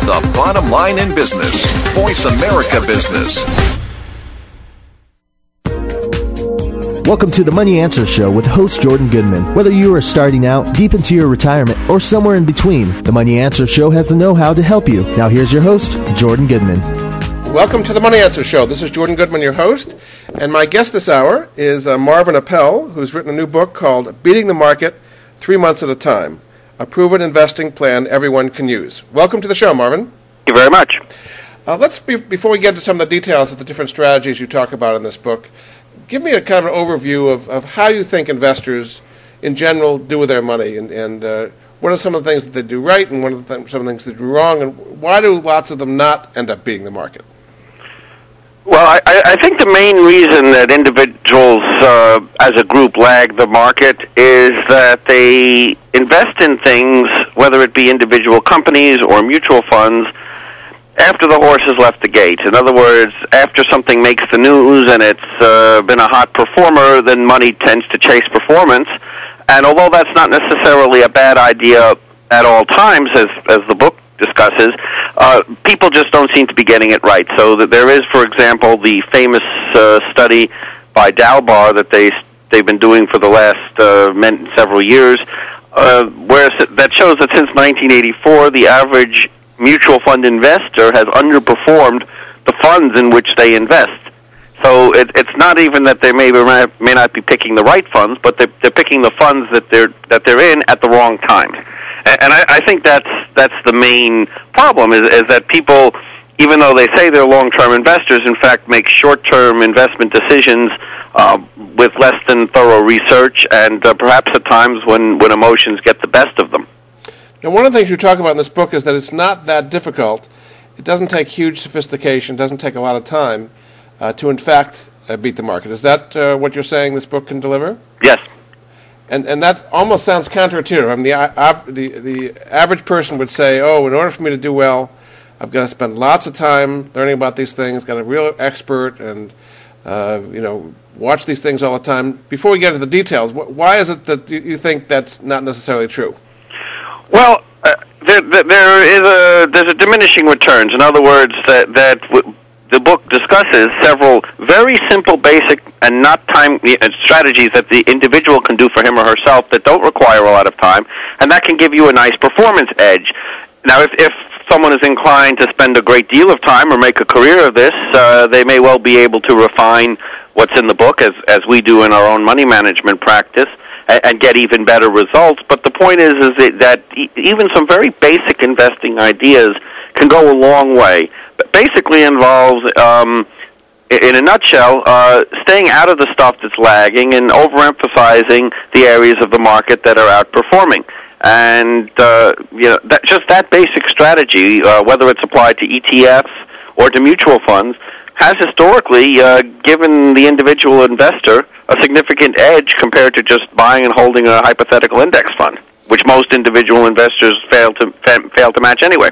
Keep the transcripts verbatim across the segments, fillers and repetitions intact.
is the bottom line in business. Voice America Business. Welcome to the Money Answer Show with host Jordan Goodman. Whether you are starting out, deep into your retirement, or somewhere in between, the Money Answer Show has the know-how to help you. Now here's your host, Jordan Goodman. Welcome to the Money Answer Show. This is Jordan Goodman, your host. And my guest this hour is uh, Marvin Appel, who's written a new book called Beating the Market, Three Months at a Time, a proven investing plan everyone can use. Welcome to the show, Marvin. Thank you very much. Uh, let's be, before we get into some of the details of the different strategies you talk about in this book, give me a kind of an overview of, of how you think investors in general do with their money, and, and uh, what are some of the things that they do right and what are the th- some of the things they do wrong, and why do lots of them not end up beating the market? Well, I, I think the main reason that individuals uh, as a group lag the market is that they invest in things, whether it be individual companies or mutual funds, after the horse has left the gate. In other words, after something makes the news and it's uh, been a hot performer, then money tends to chase performance. And although that's not necessarily a bad idea at all times, as as the book discusses, uh, people just don't seem to be getting it right. So that there is, for example, the famous uh, study by Dalbar that they they've been doing for the last uh, several years, uh, where that shows that since nineteen eighty-four, the average mutual fund investor has underperformed the funds in which they invest. So it, it's not even that they may, be, may not be picking the right funds, but they're, they're picking the funds that they're that they're in at the wrong times. And, and I, I think that's that's the main problem is, is that people, even though they say they're long-term investors, in fact make short-term investment decisions uh, with less than thorough research, and uh, perhaps at times when, when emotions get the best of them. Now, one of the things you talk about in this book is that it's not that difficult. It doesn't take huge sophistication. It doesn't take a lot of time uh, to, in fact, uh, beat the market. Is that uh, what you're saying this book can deliver? Yes. And and that almost sounds counterintuitive. I mean, the, uh, the, the average person would say, oh, in order for me to do well, I've got to spend lots of time learning about these things, got a real expert, and, uh, you know, watch these things all the time. Before we get into the details, wh- why is it that you think that's not necessarily true? Well, uh, there, there is a there's a diminishing returns. In other words, that that w- the book discusses several very simple, basic, and not time uh, strategies that the individual can do for him or herself that don't require a lot of time, and that can give you a nice performance edge. Now, if if someone is inclined to spend a great deal of time or make a career of this, uh, they may well be able to refine what's in the book, as as we do in our own money management practice, and get even better results. But the point is, is that even some very basic investing ideas can go a long way. But basically involves, um, in a nutshell, uh, staying out of the stuff that's lagging and overemphasizing the areas of the market that are outperforming. And uh, you know, that, just that basic strategy, uh, whether it's applied to E T Fs or to mutual funds, has historically uh, given the individual investor a significant edge compared to just buying and holding a hypothetical index fund, which most individual investors fail to fail to match anyway.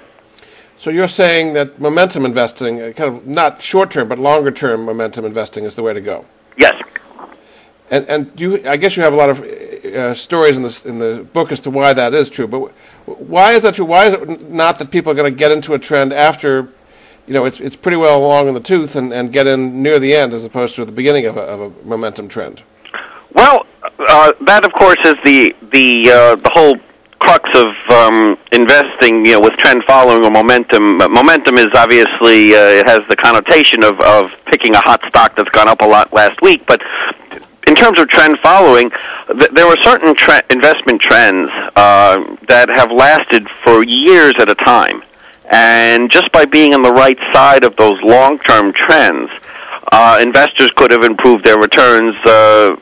So you're saying that momentum investing, kind of not short-term but longer-term momentum investing, is the way to go? Yes. And and you, I guess you have a lot of uh, stories in this in the book as to why that is true. But why is that true? Why is it not that people are going to get into a trend after, you know, it's it's pretty well along in the tooth and, and get in near the end as opposed to the beginning of a, of a momentum trend? Well, uh, that, of course, is the the uh, the whole crux of um, investing, you know, with trend following or momentum. Uh, momentum is obviously, uh, it has the connotation of, of picking a hot stock that's gone up a lot last week, but in terms of trend following, th- there are certain tre- investment trends uh, that have lasted for years at a time. And just by being on the right side of those long-term trends, uh, investors could have improved their returns uh,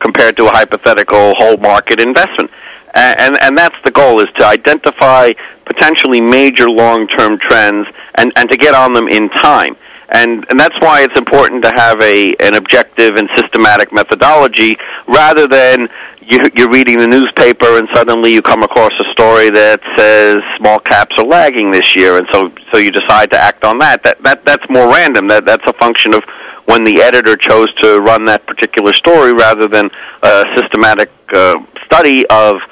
compared to a hypothetical whole market investment. And, and and that's the goal, is to identify potentially major long-term trends and, and to get on them in time. And and that's why it's important to have a an objective and systematic methodology rather than you, you're reading the newspaper and suddenly you come across a story that says small caps are lagging this year, and so so you decide to act on that. That that that's more random. That that's a function of when the editor chose to run that particular story rather than a systematic uh, study of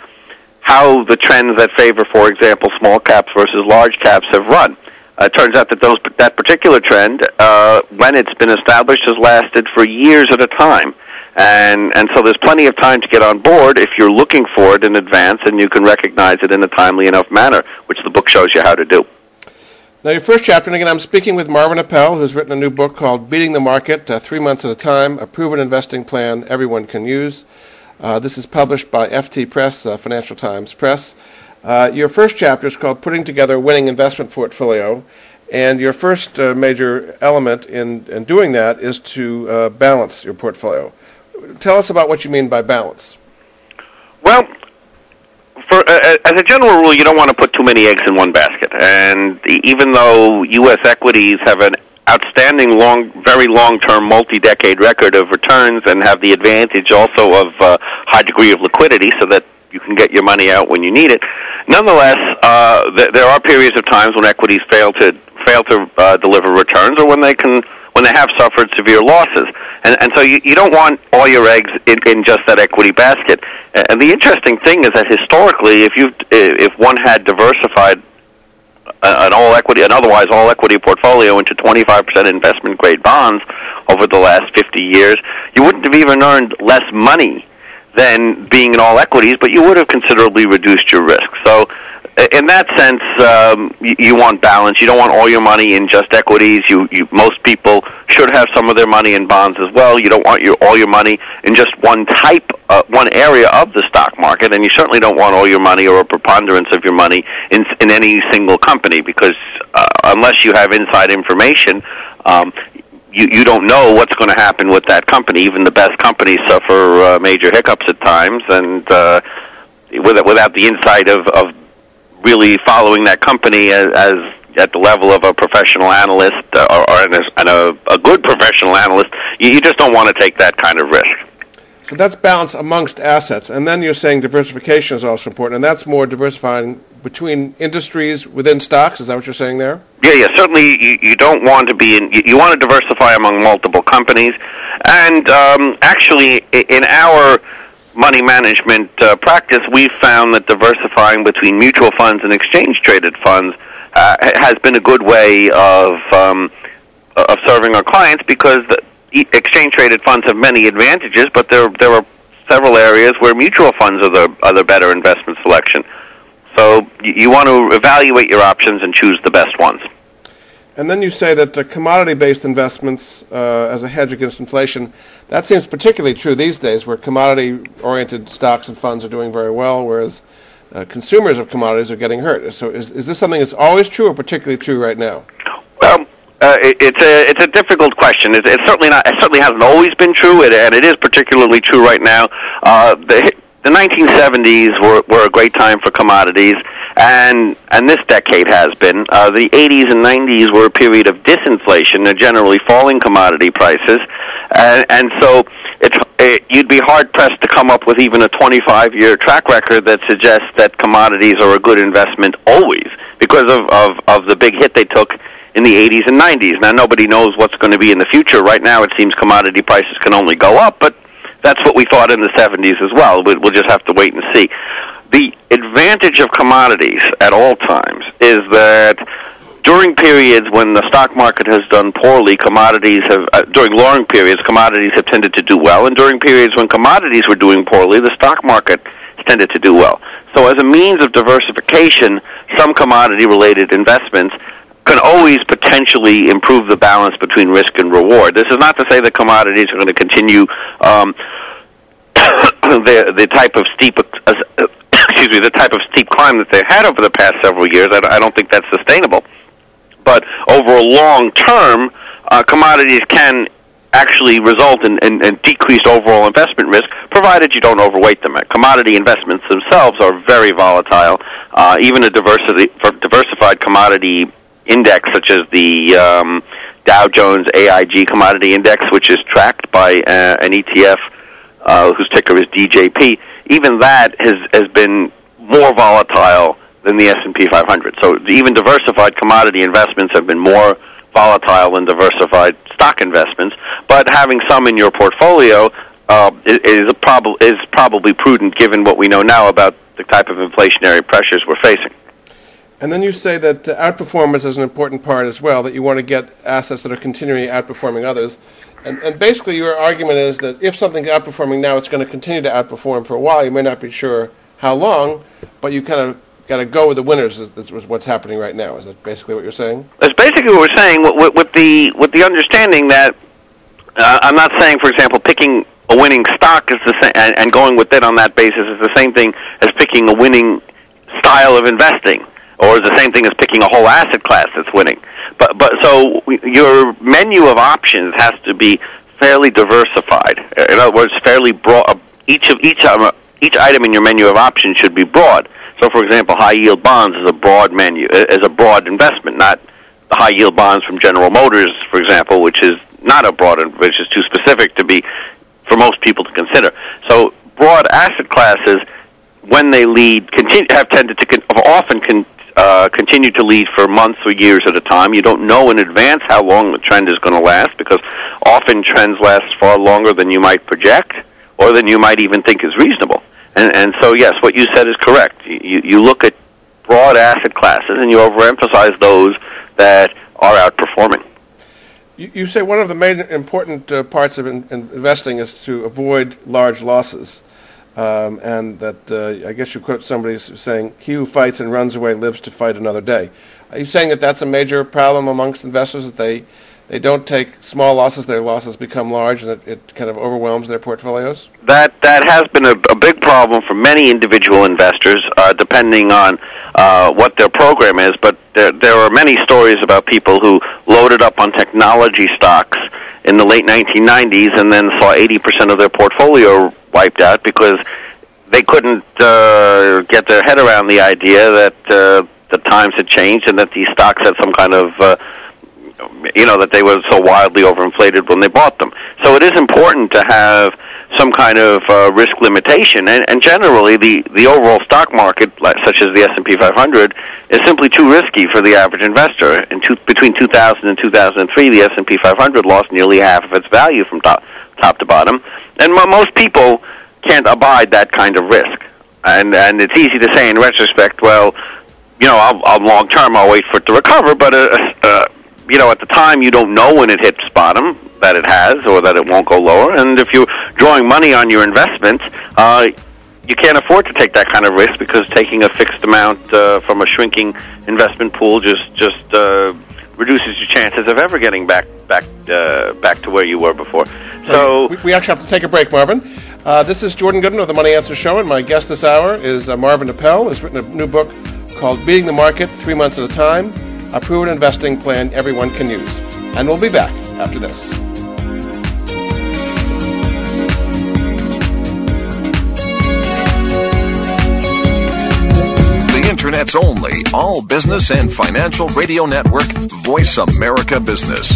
how the trends that favor, for example, small caps versus large caps have run. Uh, it turns out that those that particular trend, uh, when it's been established, has lasted for years at a time. And and so there's plenty of time to get on board if you're looking for it in advance and you can recognize it in a timely enough manner, which the book shows you how to do. Now, your first chapter, and again, I'm speaking with Marvin Appel, who's written a new book called Beating the Market, uh, Three Months at a Time, a Proven Investing Plan Everyone Can Use. Uh, this is published by F T Press, uh, Financial Times Press. Uh, your first chapter is called Putting Together a Winning Investment Portfolio, and your first uh, major element in, in doing that is to uh, balance your portfolio. Tell us about what you mean by balance. Well, for, uh, as a general rule, you don't want to put too many eggs in one basket. And even though U S equities have an outstanding, long, very long-term, multi-decade record of returns and have the advantage also of a uh, high degree of liquidity so that you can get your money out when you need it, nonetheless, uh, th- there are periods of times when equities fail to fail to uh, deliver returns or when they can... when they have suffered severe losses. And, and so you, you don't want all your eggs in, in just that equity basket. And the interesting thing is that historically, if you if one had diversified an all equity, an otherwise all equity portfolio into twenty-five percent investment grade bonds over the last fifty years, you wouldn't have even earned less money than being in all equities, but you would have considerably reduced your risk. So in that sense, um, you, you want balance. You don't want all your money in just equities. You, you, most people should have some of their money in bonds as well. You don't want your all your money in just one type, uh, one area of the stock market, and you certainly don't want all your money or a preponderance of your money in, in any single company because uh, unless you have inside information, um, you, you don't know what's going to happen with that company. Even the best companies suffer uh, major hiccups at times, and uh, without, without the insight of, of really following that company as, as at the level of a professional analyst uh, or, or an, an, a, a good professional analyst, you, you just don't want to take that kind of risk. So that's balance amongst assets. And then you're saying diversification is also important, and that's more diversifying between industries within stocks. Is that what you're saying there? Yeah, yeah. Certainly you, you don't want to be in, you, you want to diversify among multiple companies. And um, actually in our money management uh, practice, we've found that diversifying between mutual funds and exchange-traded funds uh, has been a good way of um, of serving our clients because the exchange-traded funds have many advantages, but there there are several areas where mutual funds are the are the better investment selection. So you, you want to evaluate your options and choose the best ones. And then you say that uh, commodity-based investments uh, as a hedge against inflation, that seems particularly true these days where commodity-oriented stocks and funds are doing very well, whereas uh, consumers of commodities are getting hurt. So is, is this something that's always true or particularly true right now? Well, uh, it, it's a it's a difficult question. It, it, certainly not, it certainly hasn't always been true, it, and it is particularly true right now. Uh, the, the nineteen seventies were, were a great time for commodities. And and this decade has been. Uh, the eighties and nineties were a period of disinflation, and generally falling commodity prices, and, and so it's, it, you'd be hard-pressed to come up with even a twenty-five-year track record that suggests that commodities are a good investment always because of, of, of the big hit they took in the eighties and nineties. Now, nobody knows what's going to be in the future. Right now, it seems commodity prices can only go up, but that's what we thought in the seventies as well. We'll just have to wait and see. The advantage of commodities at all times is that during periods when the stock market has done poorly, commodities have, uh, during long periods, commodities have tended to do well, and during periods when commodities were doing poorly, the stock market tended to do well. So as a means of diversification, some commodity-related investments can always potentially improve the balance between risk and reward. This is not to say that commodities are going to continue um, the, the type of steep... Uh, uh, excuse me, the type of steep climb that they had over the past several years. I don't think that's sustainable. But over a long term, uh, commodities can actually result in, in, in decreased overall investment risk, provided you don't overweight them. Commodity investments themselves are very volatile. Uh, even a diversity, diversified commodity index, such as the um, Dow Jones A I G Commodity Index, which is tracked by uh, an E T F uh, whose ticker is D J P, even that has, has been more volatile than the S and P five hundred. So even diversified commodity investments have been more volatile than diversified stock investments. But having some in your portfolio uh, is, a prob- is probably prudent given what we know now about the type of inflationary pressures we're facing. And then you say that uh, outperformance is an important part as well, that you want to get assets that are continually outperforming others. And, and basically your argument is that if something's outperforming now, it's going to continue to outperform for a while. You may not be sure how long, but you kind of got to go with the winners. That's what's happening right now. Is that basically what you're saying? That's basically what we're saying, with, with the with the understanding that uh, I'm not saying, for example, picking a winning stock is the same, and, and going with it on that basis is the same thing as picking a winning style of investing, or is the same thing as picking a whole asset class that's winning. But but so we, your menu of options has to be fairly diversified. In other words, fairly broad. Each of each of each item in your menu of options should be broad. So, for example, high-yield bonds is a broad menu, is a broad investment, not the high-yield bonds from General Motors, for example, which is not a broad, which is too specific to be for most people to consider. So, broad asset classes, when they lead, continue, have tended to con- often con- uh, continue to lead for months or years at a time. You don't know in advance how long the trend is going to last, because often trends last far longer than you might project, or than you might even think is reasonable. And, and so, yes, what you said is correct. You, you look at broad asset classes, and you overemphasize those that are outperforming. You, you say one of the main important uh, parts of in, in investing is to avoid large losses, um, and that uh, I guess you quote somebody saying, "He who fights and runs away lives to fight another day." Are you saying that that's a major problem amongst investors, that they They don't take small losses, their losses become large, and it, it kind of overwhelms their portfolios? That that has been a, a big problem for many individual investors, uh, depending on uh, what their program is. But there, there are many stories about people who loaded up on technology stocks in the late nineteen nineties and then saw eighty percent of their portfolio wiped out because they couldn't uh, get their head around the idea that uh, the times had changed and that these stocks had some kind of... Uh, you know, that they were so wildly overinflated when they bought them. So it is important to have some kind of uh, risk limitation, and, and generally the, the overall stock market, such as the S and P five hundred, is simply too risky for the average investor. In two, between two thousand and two thousand three, the S and P five hundred lost nearly half of its value from top, top to bottom, and mo- most people can't abide that kind of risk. And, and it's easy to say in retrospect, well, you know, I'll, I'll long-term, I'll wait for it to recover, but... Uh, uh, You know, at the time, you don't know when it hits bottom that it has or that it won't go lower. And if you're drawing money on your investments, uh, you can't afford to take that kind of risk, because taking a fixed amount uh, from a shrinking investment pool just just uh, reduces your chances of ever getting back back uh, back to where you were before. So we, we actually have to take a break, Marvin. Uh, this is Jordan Gooden of the Money Answer Show, and my guest this hour is uh, Marvin Appel. He's written a new book called Beating the Market, Three Months at a Time, a proven investing plan everyone can use. And we'll be back after this. The Internet's only all business and financial radio network, Voice America Business.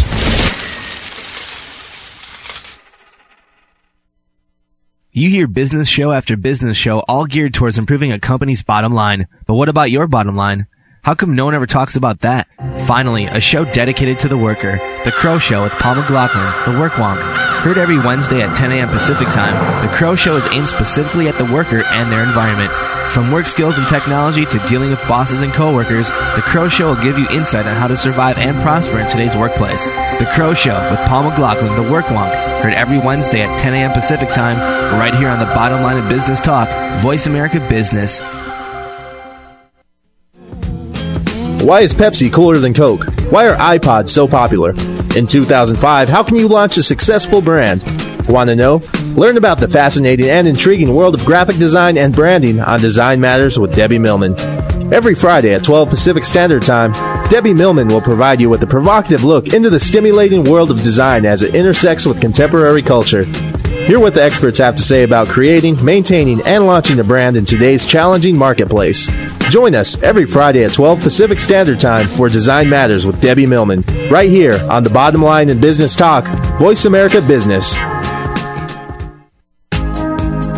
You hear business show after business show, all geared towards improving a company's bottom line. But what about your bottom line? How come no one ever talks about that? Finally, a show dedicated to the worker, The Crow Show with Paul McLaughlin, the work wonk. Heard every Wednesday at ten a.m. Pacific Time, The Crow Show is aimed specifically at the worker and their environment. From work skills and technology to dealing with bosses and coworkers, The Crow Show will give you insight on how to survive and prosper in today's workplace. The Crow Show with Paul McLaughlin, the work wonk. Heard every Wednesday at ten a.m. Pacific Time, right here on the Bottom Line of Business Talk, Voice America Business. Why is Pepsi cooler than Coke? Why are iPods so popular? In two thousand five, how can you launch a successful brand? Want to know? Learn about the fascinating and intriguing world of graphic design and branding on Design Matters with Debbie Millman. Every Friday at twelve Pacific Standard Time, Debbie Millman will provide you with a provocative look into the stimulating world of design as it intersects with contemporary culture. Hear what the experts have to say about creating, maintaining, and launching a brand in today's challenging marketplace. Join us every Friday at twelve Pacific Standard Time for Design Matters with Debbie Millman, right here on the Bottom Line in Business Talk, Voice America Business.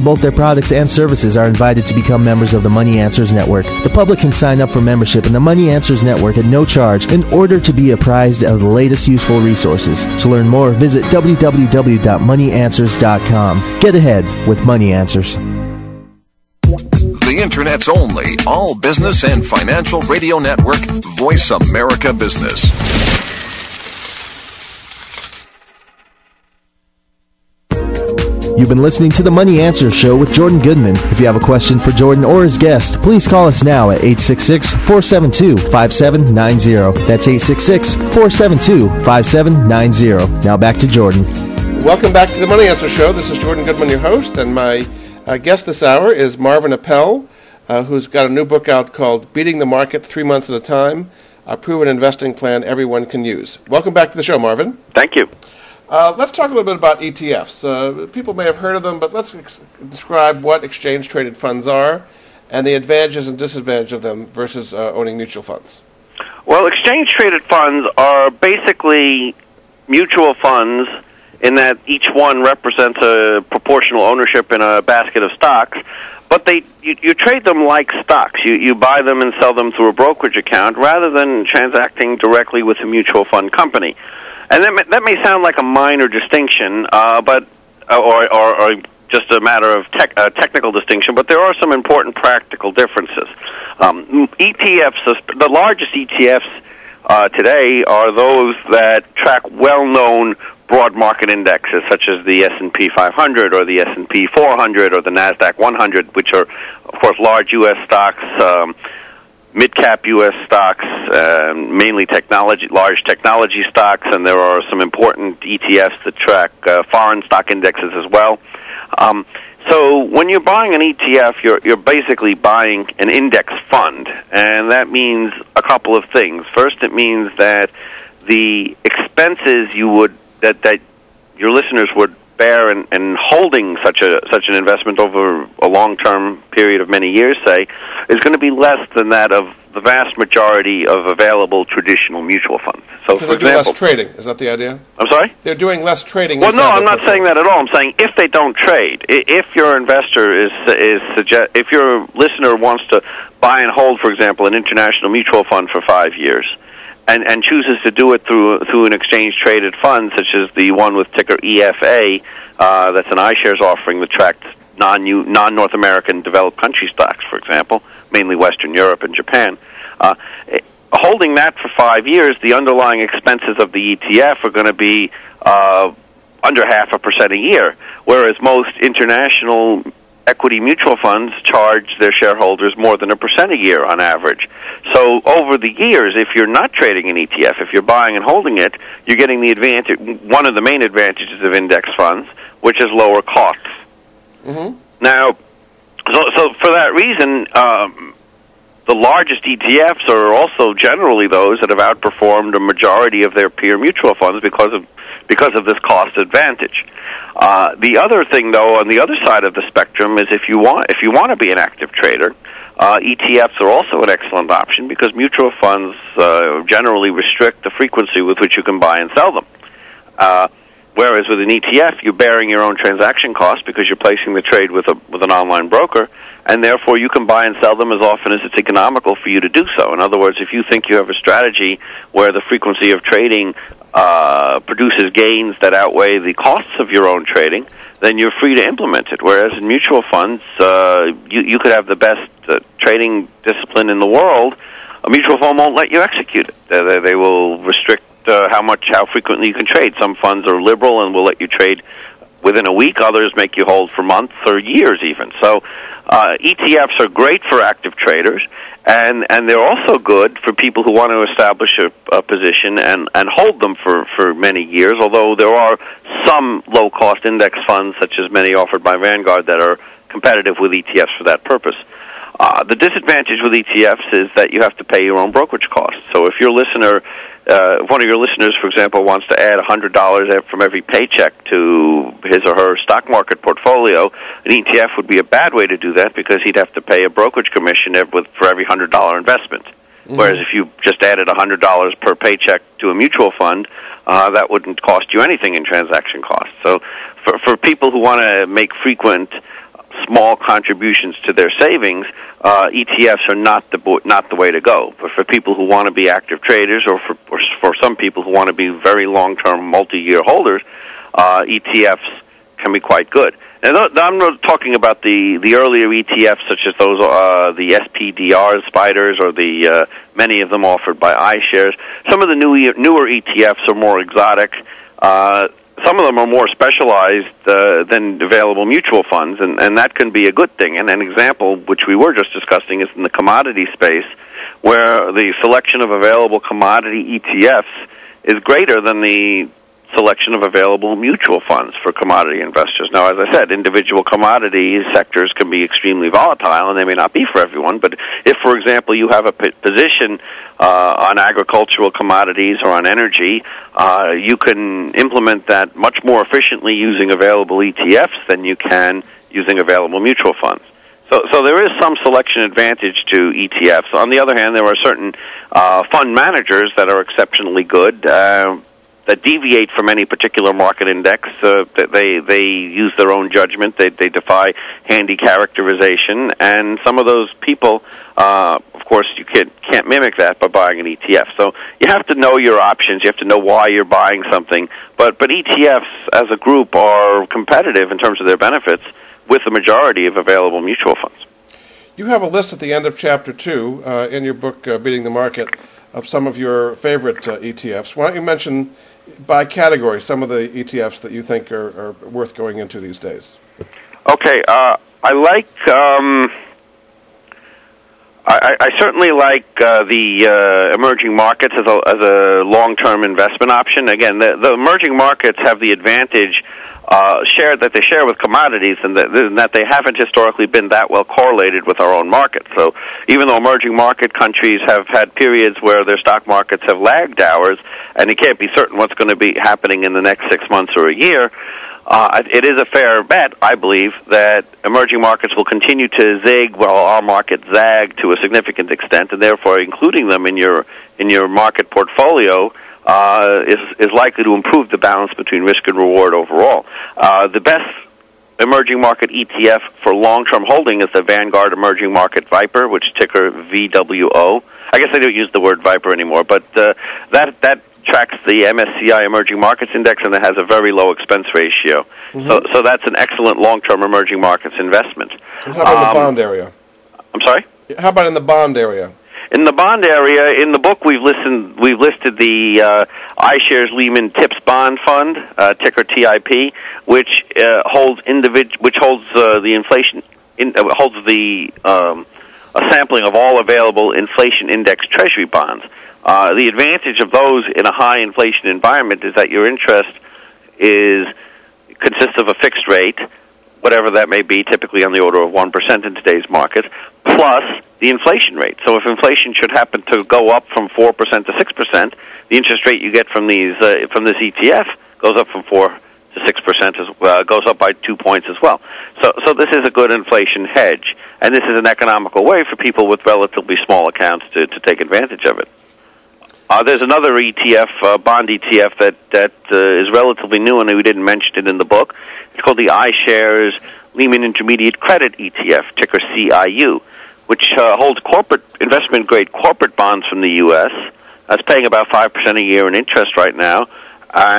both their products and services are invited to become members of the Money Answers Network. The public can sign up for membership in the Money Answers Network at no charge in order to be apprised of the latest useful resources. To learn more, visit w w w dot money answers dot com. Get ahead with Money Answers. The Internet's only all business and financial radio network, Voice America Business. You've been listening to The Money Answers Show with Jordan Goodman. If you have a question for Jordan or his guest, please call us now at eight six six, four seven two, five seven nine zero. That's eight six six, four seven two, five seven nine zero. Now back to Jordan. Welcome back to The Money Answers Show. This is Jordan Goodman, your host, and my uh, guest this hour is Marvin Appel, uh, who's got a new book out called Beating the Market, Three Months at a Time, a proven investing plan everyone can use. Welcome back to the show, Marvin. Thank you. Uh, let's talk a little bit about E T Fs. Uh, people may have heard of them, but let's ex- describe what exchange-traded funds are and the advantages and disadvantages of them versus uh, owning mutual funds. Well, exchange-traded funds are basically mutual funds in that each one represents a proportional ownership in a basket of stocks, but they you, you trade them like stocks. You, you buy them and sell them through a brokerage account rather than transacting directly with a mutual fund company. And that may, that may sound like a minor distinction, uh, but or, or, or just a matter of tech, uh, technical distinction, but there are some important practical differences. Um, E T Fs, the largest E T Fs uh, today are those that track well-known broad market indexes, such as the S and P five hundred or the S and P four hundred or the NASDAQ one hundred, which are, of course, large U S stocks, um, mid-cap U S stocks, uh, mainly technology, large technology stocks, and there are some important E T Fs that track uh, foreign stock indexes as well. Um, so when you're buying an E T F, you're, you're basically buying an index fund, and that means a couple of things. First, it means that the expenses you would that, that your listeners would bear in, in holding such a such an investment over a long-term period of many years, say, is going to be less than that of the vast majority of available traditional mutual funds. So, because for they example, do less trading. Is that the idea? I'm sorry? They're doing less trading. Well, no, I'm not saying that at all. I'm saying if they don't trade, if your investor is is suggest, if your listener wants to buy and hold, for example, an international mutual fund for five years. And, and chooses to do it through through an exchange-traded fund, such as the one with ticker E F A, uh, that's an iShares offering that tracks non-U, non-North American developed country stocks, for example, mainly Western Europe and Japan. Uh, holding that for five years, the underlying expenses of the E T F are going to be uh, under half a percent a year, whereas most international equity mutual funds charge their shareholders more than a percent a year on average. So over the years, if you're not trading an E T F, if you're buying and holding it, you're getting the advantage. One of the main advantages of index funds, which is lower costs. Mm-hmm. Now, so, so for that reason, um, the largest E T Fs are also generally those that have outperformed a majority of their peer mutual funds because of because of this cost advantage. Uh, the other thing, though, on the other side of the spectrum is if you want if you want to be an active trader, uh, E T Fs are also an excellent option because mutual funds uh, generally restrict the frequency with which you can buy and sell them. Uh, whereas with an E T F, you're bearing your own transaction costs because you're placing the trade with a with an online broker, and therefore you can buy and sell them as often as it's economical for you to do so. In other words, if you think you have a strategy where the frequency of trading Uh, produces gains that outweigh the costs of your own trading, then you're free to implement it. Whereas in mutual funds, uh, you, you could have the best uh, trading discipline in the world. A mutual fund won't let you execute it. They, they will restrict uh, how much, how frequently you can trade. Some funds are liberal and will let you trade within a week. Others make you hold for months or years even. So uh, E T Fs are great for active traders. And and they're also good for people who want to establish a, a position and, and hold them for, for many years, although there are some low-cost index funds, such as many offered by Vanguard, that are competitive with E T Fs for that purpose. Uh, the disadvantage with E T Fs is that you have to pay your own brokerage costs. So if your listener, uh, if one of your listeners, for example, wants to add one hundred dollars from every paycheck to his or her stock market portfolio, an E T F would be a bad way to do that because he'd have to pay a brokerage commission for every one hundred dollars investment. Mm-hmm. Whereas if you just added one hundred dollars per paycheck to a mutual fund, uh, that wouldn't cost you anything in transaction costs. So for, for people who want to make frequent small contributions to their savings, uh, E T Fs are not the bo- not the way to go. But for people who want to be active traders, or for or for some people who want to be very long-term, multi-year holders, uh, E T Fs can be quite good. Now, I'm not talking about the, the earlier E T Fs, such as those uh, the S P D R spiders, or the uh, many of them offered by iShares. Some of the new newer E T Fs are more exotic. Uh, Some of them are more specialized uh, than available mutual funds, and, and that can be a good thing. And an example, which we were just discussing, is in the commodity space, where the selection of available commodity E T Fs is greater than the selection of available mutual funds for commodity investors. Now, as I said, individual commodity sectors can be extremely volatile, and they may not be for everyone. But if, for example, you have a p- position uh, on agricultural commodities or on energy, uh, you can implement that much more efficiently using available E T Fs than you can using available mutual funds. So, so there is some selection advantage to E T Fs. On the other hand, there are certain uh, fund managers that are exceptionally good, uh, that deviate from any particular market index. Uh, they they use their own judgment. They they defy handy characterization. And some of those people, uh, of course, you can't, can't mimic that by buying an E T F. So you have to know your options. You have to know why you're buying something. But but E T Fs as a group are competitive in terms of their benefits with the majority of available mutual funds. You have a list at the end of Chapter two uh, in your book, uh, Beating the Market, of some of your favorite uh, E T Fs. Why don't you mention, by category, some of the E T Fs that you think are, are worth going into these days? Okay, uh, I like. Um, I, I certainly like uh, the uh, emerging markets as a, as a long-term investment option. Again, the, the emerging markets have the advantage uh, shared that they share with commodities, and that, and that they haven't historically been that well correlated with our own market. So, even though emerging market countries have had periods where their stock markets have lagged ours, and you can't be certain what's going to be happening in the next six months or a year, Uh, it is a fair bet, I believe, that emerging markets will continue to zig while our markets zag to a significant extent, and therefore including them in your in your market portfolio uh, is is likely to improve the balance between risk and reward overall. Uh, the best emerging market E T F for long-term holding is the Vanguard Emerging Market Viper, which ticker V W O. I guess they don't use the word Viper anymore, but uh, that that. tracks the M S C I Emerging Markets Index, and it has a very low expense ratio. Mm-hmm. So, so that's an excellent long-term emerging markets investment. And how about um, in the bond area? I'm sorry? How about in the bond area? In the bond area, in the book, we've listened, we've listed the uh, iShares Lehman Tips Bond Fund, uh, ticker T I P, which uh, holds individ- which holds uh, the inflation in, uh, holds the um, a sampling of all available inflation index treasury bonds. Uh, the advantage of those in a high inflation environment is that your interest is consists of a fixed rate, whatever that may be, typically on the order of one percent in today's market, plus the inflation rate. So if inflation should happen to go up from four percent to six percent, the interest rate you get from these uh, from this E T F goes up from four percent to six percent, as, uh, goes up by two points as well. So so this is a good inflation hedge, and this is an economical way for people with relatively small accounts to, to take advantage of it. Uh, there's another E T F, uh, bond E T F, that, that uh, is relatively new, and we didn't mention it in the book. It's called the iShares Lehman Intermediate Credit E T F, ticker C I U, which uh, holds corporate investment-grade corporate bonds from the U S That's paying about five percent a year in interest right now,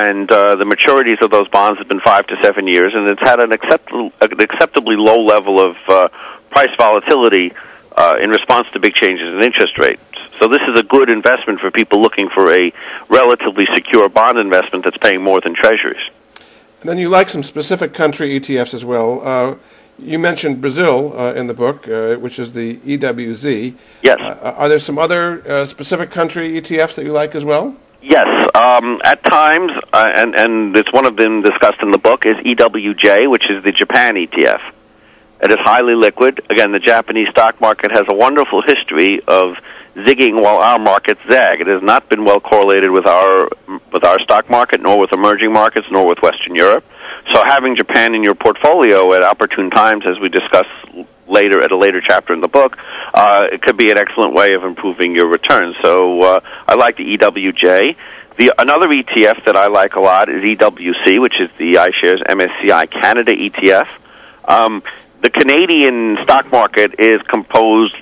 and uh, the maturities of those bonds have been five to seven years, and it's had an, acceptable, an acceptably low level of uh, price volatility Uh, in response to big changes in interest rates. So this is a good investment for people looking for a relatively secure bond investment that's paying more than treasuries. And then you like some specific country E T Fs as well. Uh, you mentioned Brazil uh, in the book, uh, which is the E W Z. Yes. Uh, are there some other uh, specific country E T Fs that you like as well? Yes. Um, at times, uh, and, and it's one of them discussed in the book, is E W J, which is the Japan E T F. It is highly liquid. Again, the Japanese stock market has a wonderful history of zigging while our markets zag. It has not been well correlated with our with our stock market, nor with emerging markets, nor with Western Europe. So having Japan in your portfolio at opportune times, as we discuss later at a later chapter in the book, uh, it could be an excellent way of improving your returns. So uh, I like the E W J. The, another E T F that I like a lot is E W C, which is the iShares M S C I Canada E T F. Um, the Canadian stock market is composed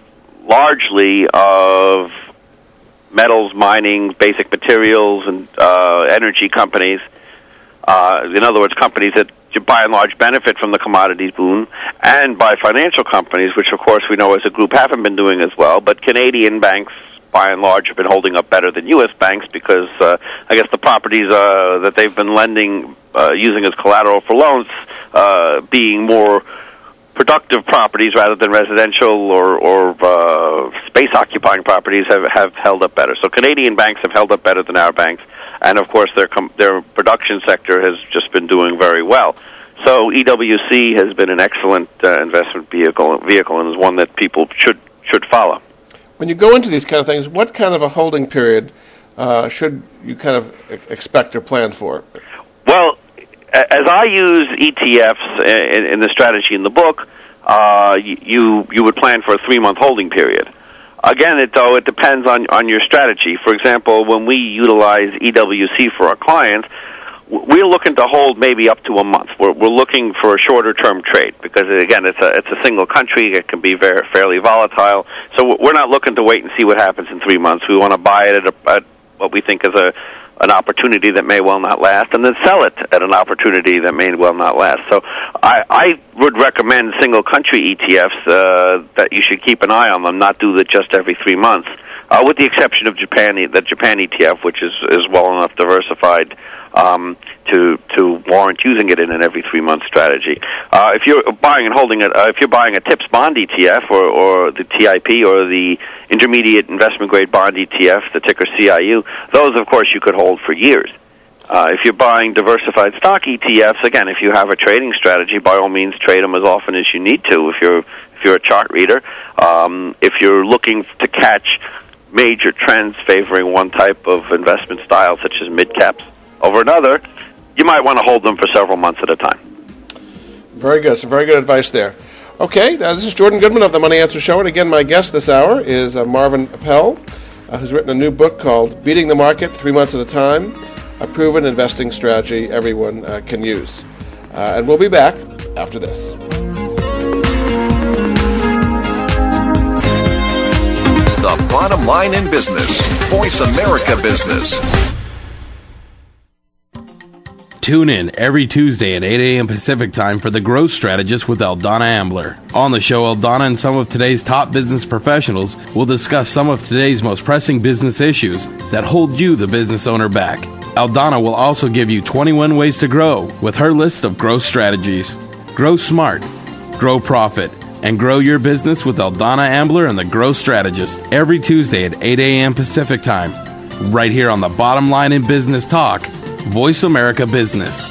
largely of metals, mining, basic materials, and uh, energy companies. Uh, in other words, companies that by and large benefit from the commodities boom, and by financial companies, which of course we know as a group haven't been doing as well, but Canadian banks by and large have been holding up better than U S banks because uh, I guess the properties uh, that they've been lending, uh, using as collateral for loans, uh, being more productive properties rather than residential or, or uh, space-occupying properties have, have held up better. So Canadian banks have held up better than our banks, and, of course, their com- their production sector has just been doing very well. So E W C has been an excellent uh, investment vehicle, vehicle and is one that people should should follow. When you go into these kind of things, what kind of a holding period uh, should you kind of expect or plan for? Well, as I use E T Fs in, in the strategy in the book, uh, you you would plan for a three-month holding period. Again, it, though, it depends on, on your strategy. For example, when we utilize E W C for our clients, we're looking to hold maybe up to a month. We're, we're looking for a shorter-term trade because, again, it's a, it's a single country. It can be very, fairly volatile. So we're not looking to wait and see what happens in three months. We want to buy it at, a, at what we think is a an opportunity that may well not last, and then sell it at an opportunity that may well not last. So I, I would recommend single-country E T Fs uh, that you should keep an eye on them, not do that just every three months, uh, with the exception of Japan, the Japan E T F, which is, is well enough diversified um, to to warrant using it in an every three-month strategy. Uh, if you're buying and holding it, uh, if you're buying a TIPS bond E T F or, or the T I P or the Intermediate Investment Grade Bond E T F, the ticker C I U, those, of course, you could hold for years. Uh, if you're buying diversified stock E T Fs, again, if you have a trading strategy, by all means, trade them as often as you need to. If you're if you're a chart reader, um, if you're looking to catch major trends favoring one type of investment style, such as mid caps, over another, you might want to hold them for several months at a time. Very good. Some very good advice there. Okay, uh, this is Jordan Goodman of the Money Answer Show, and again, my guest this hour is uh, Marvin Appel, uh, who's written a new book called Beating the Market, Three Months at a Time, a proven investing strategy everyone uh, can use. Uh, and we'll be back after this. The bottom line in business. Voice America Business. Tune in every Tuesday at eight a.m. Pacific Time for The Growth Strategist with Aldana Ambler. On the show, Aldana and some of today's top business professionals will discuss some of today's most pressing business issues that hold you, the business owner, back. Aldana will also give you twenty-one ways to grow with her list of growth strategies. Grow smart, grow profit, and grow your business with Aldana Ambler and The Growth Strategist every Tuesday at eight a.m. Pacific Time, right here on the Bottom Line in Business Talk, Voice America Business.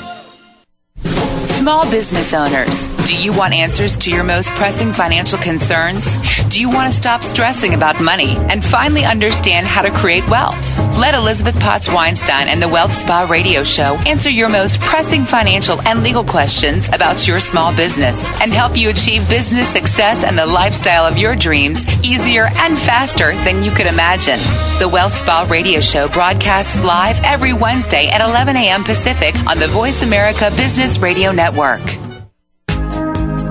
Small business owners, do you want answers to your most pressing financial concerns? Do you want to stop stressing about money and finally understand how to create wealth? Let Elizabeth Potts Weinstein and the Wealth Spa Radio Show answer your most pressing financial and legal questions about your small business and help you achieve business success and the lifestyle of your dreams easier and faster than you could imagine. The Wealth Spa Radio Show broadcasts live every Wednesday at eleven a.m. Pacific on the Voice America Business Radio Network.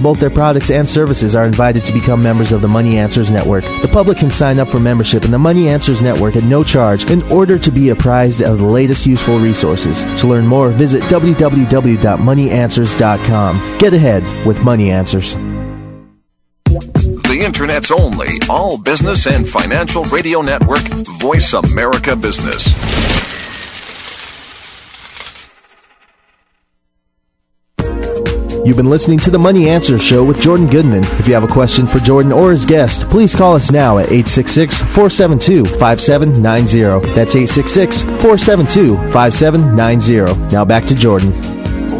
both their products and services are invited to become members of the Money Answers Network. The public can sign up for membership in the Money Answers Network at no charge in order to be apprised of the latest useful resources. To learn more, visit w w w dot money answers dot com. Get ahead with Money Answers. the Internet's only all business and financial radio network, Voice America Business. You've been listening to The Money Answer Show with Jordan Goodman. If you have a question for Jordan or his guest, please call us now at eight six six, four seven two, five seven nine zero. That's eight six six, four seven two, five seven nine zero. Now back to Jordan.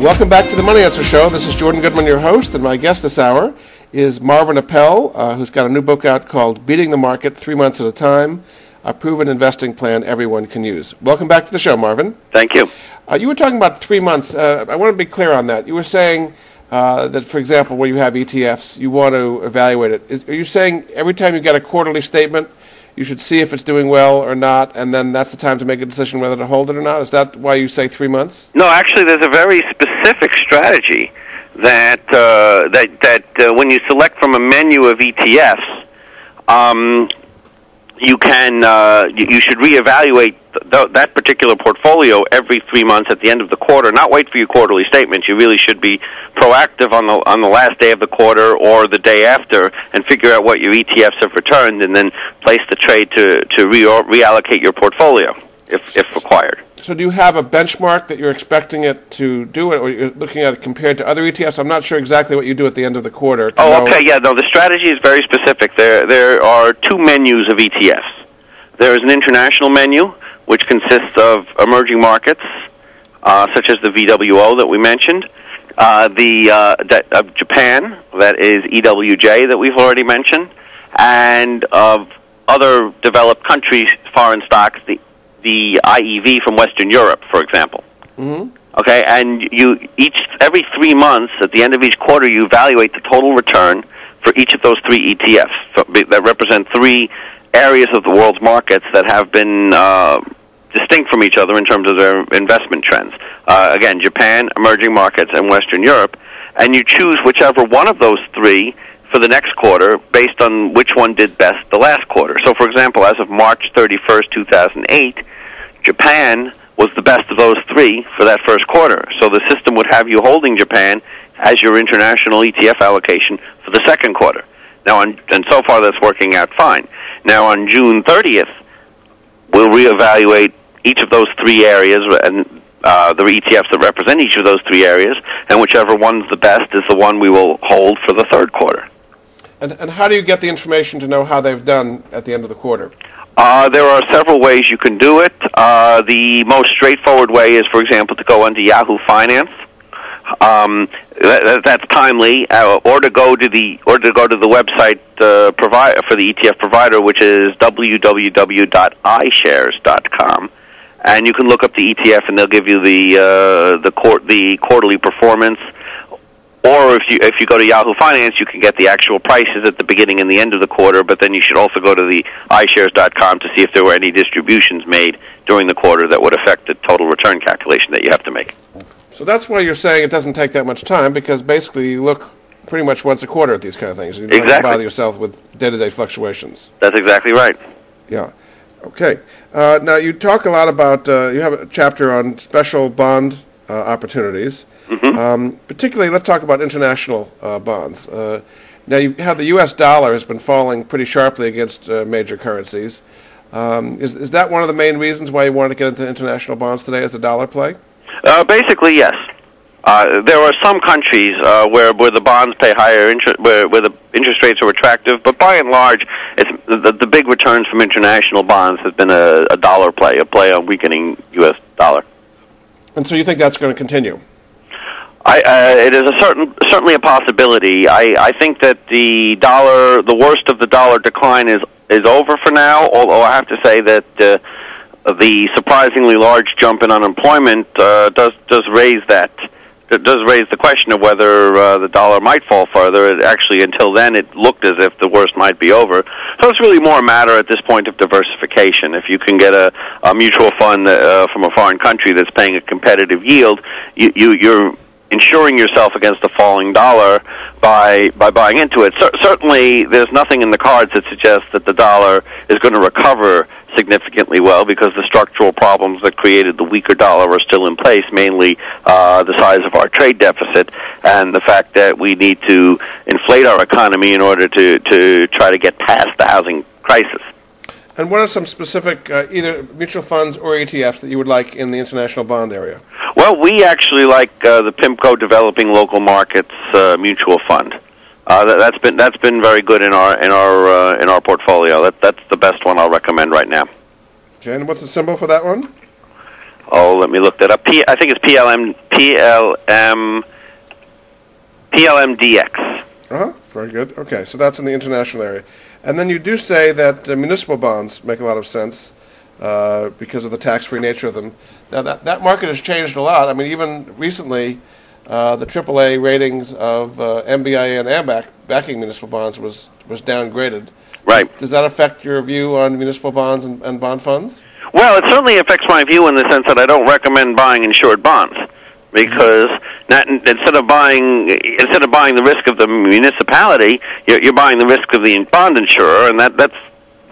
Welcome back to The Money Answer Show. This is Jordan Goodman, your host, and my guest this hour is Marvin Appel, uh, who's got a new book out called Beating the Market, Three Months at a Time, a proven investing plan everyone can use. Welcome back to the show, Marvin. Thank you. Uh, you were talking about three months. Uh, I want to be clear on that. You were saying uh, that, for example, where you have E T Fs, you want to evaluate it. Is, are you saying every time you get a quarterly statement, you should see if it's doing well or not, and then that's the time to make a decision whether to hold it or not? Is that why you say three months? No, actually, there's a very specific strategy that uh, that that uh, when you select from a menu of E T Fs, um, you can uh, you, you should reevaluate th- that particular portfolio every three months at the end of the quarter. Not wait for your quarterly statements. You really should be proactive on the on the last day of the quarter or the day after, and figure out what your E T Fs have returned, and then place the trade to to re- reallocate your portfolio if if required. So do you have a benchmark that you're expecting it to do, or you're looking at it compared to other E T Fs? I'm not sure exactly what you do at the end of the quarter. Oh, okay, yeah, no, the strategy is very specific. There there are two menus of E T Fs. There is an international menu, which consists of emerging markets, uh, such as the V W O that we mentioned, uh, the uh, that of Japan, that is E W J that we've already mentioned, and of other developed countries, foreign stocks, the the I E V from Western Europe, for example. Mm-hmm. Okay, and you each every three months, at the end of each quarter, you evaluate the total return for each of those three E T Fs so, that represent three areas of the world's markets that have been uh, distinct from each other in terms of their investment trends. Uh, again, Japan, emerging markets, and Western Europe. And you choose whichever one of those three for the next quarter based on which one did best the last quarter. So, for example, as of March thirty-first, two thousand eight, Japan was the best of those three for that first quarter. So the system would have you holding Japan as your international E T F allocation for the second quarter. Now, on, and so far that's working out fine. Now, on June thirtieth, we'll reevaluate each of those three areas and uh, the E T Fs that represent each of those three areas, and whichever one's the best is the one we will hold for the third quarter. And, and how do you get the information to know how they've done at the end of the quarter? Uh, there are several ways you can do it. Uh, the most straightforward way is, for example, to go onto Yahoo Finance. Um, that, that's timely, uh, or to go to the or to go to the website uh, provider for the E T F provider, which is w w w dot i shares dot com, and you can look up the E T F, and they'll give you the uh, the court the quarterly performance. Or if you if you go to Yahoo Finance, you can get the actual prices at the beginning and the end of the quarter, but then you should also go to the i shares dot com to see if there were any distributions made during the quarter that would affect the total return calculation that you have to make. So that's why you're saying it doesn't take that much time, because basically you look pretty much once a quarter at these kind of things. You don't exactly. have to bother yourself with day-to-day fluctuations. That's exactly right. Yeah. Okay. Uh, now you talk a lot about, uh, you have a chapter on special bond Uh, opportunities. Mm-hmm. Um, particularly, let's talk about international uh, bonds. Uh, now, you have the U S dollar has been falling pretty sharply against uh, major currencies. Um, is is that one of the main reasons why you wanted to get into international bonds today as a dollar play? Uh, basically, yes. Uh, there are some countries uh, where where the bonds pay higher interest, where, where the interest rates are attractive, but by and large, it's the, the big returns from international bonds has been a, a dollar play, a play on weakening U S dollar. And so you think that's going to continue? I, uh, it is a certain, certainly a possibility. I, I think that the dollar, the worst of the dollar decline is is over for now, although I have to say that uh, the surprisingly large jump in unemployment uh, does, does raise that, does raise the question of whether uh, the dollar might fall further. It actually, until then, it looked as if the worst might be over. So it's really more a matter at this point of diversification. If you can get a, a mutual fund uh, from a foreign country that's paying a competitive yield, you, you, you're insuring yourself against a falling dollar by by buying into it. C- certainly, there's nothing in the cards that suggests that the dollar is going to recover significantly well because the structural problems that created the weaker dollar are still in place, mainly uh, the size of our trade deficit and the fact that we need to inflate our economy in order to, to try to get past the housing crisis. And what are some specific uh, either mutual funds or E T Fs that you would like in the international bond area? Well, we actually like uh, the PIMCO Developing Local Markets uh, mutual fund. Uh, that, that's been that's been very good in our in our uh, in our portfolio. That that's the best one I'll recommend right now. Okay, and what's the symbol for that one? Oh, let me look that up. P, I think it's P L M P L M P L M D X. Uh-huh. Very good. Okay, so that's in the international area. And then you do say that uh, municipal bonds make a lot of sense uh, because of the tax-free nature of them. Now, that, that market has changed a lot. I mean, even recently, uh, the triple A ratings of uh, M B I A and AMBAC backing municipal bonds was, was downgraded. Right. Does that affect your view on municipal bonds and, and bond funds? Well, it certainly affects my view in the sense that I don't recommend buying insured bonds. Because not, instead of buying instead of buying the risk of the municipality, you're, you're buying the risk of the bond insurer, and that, that's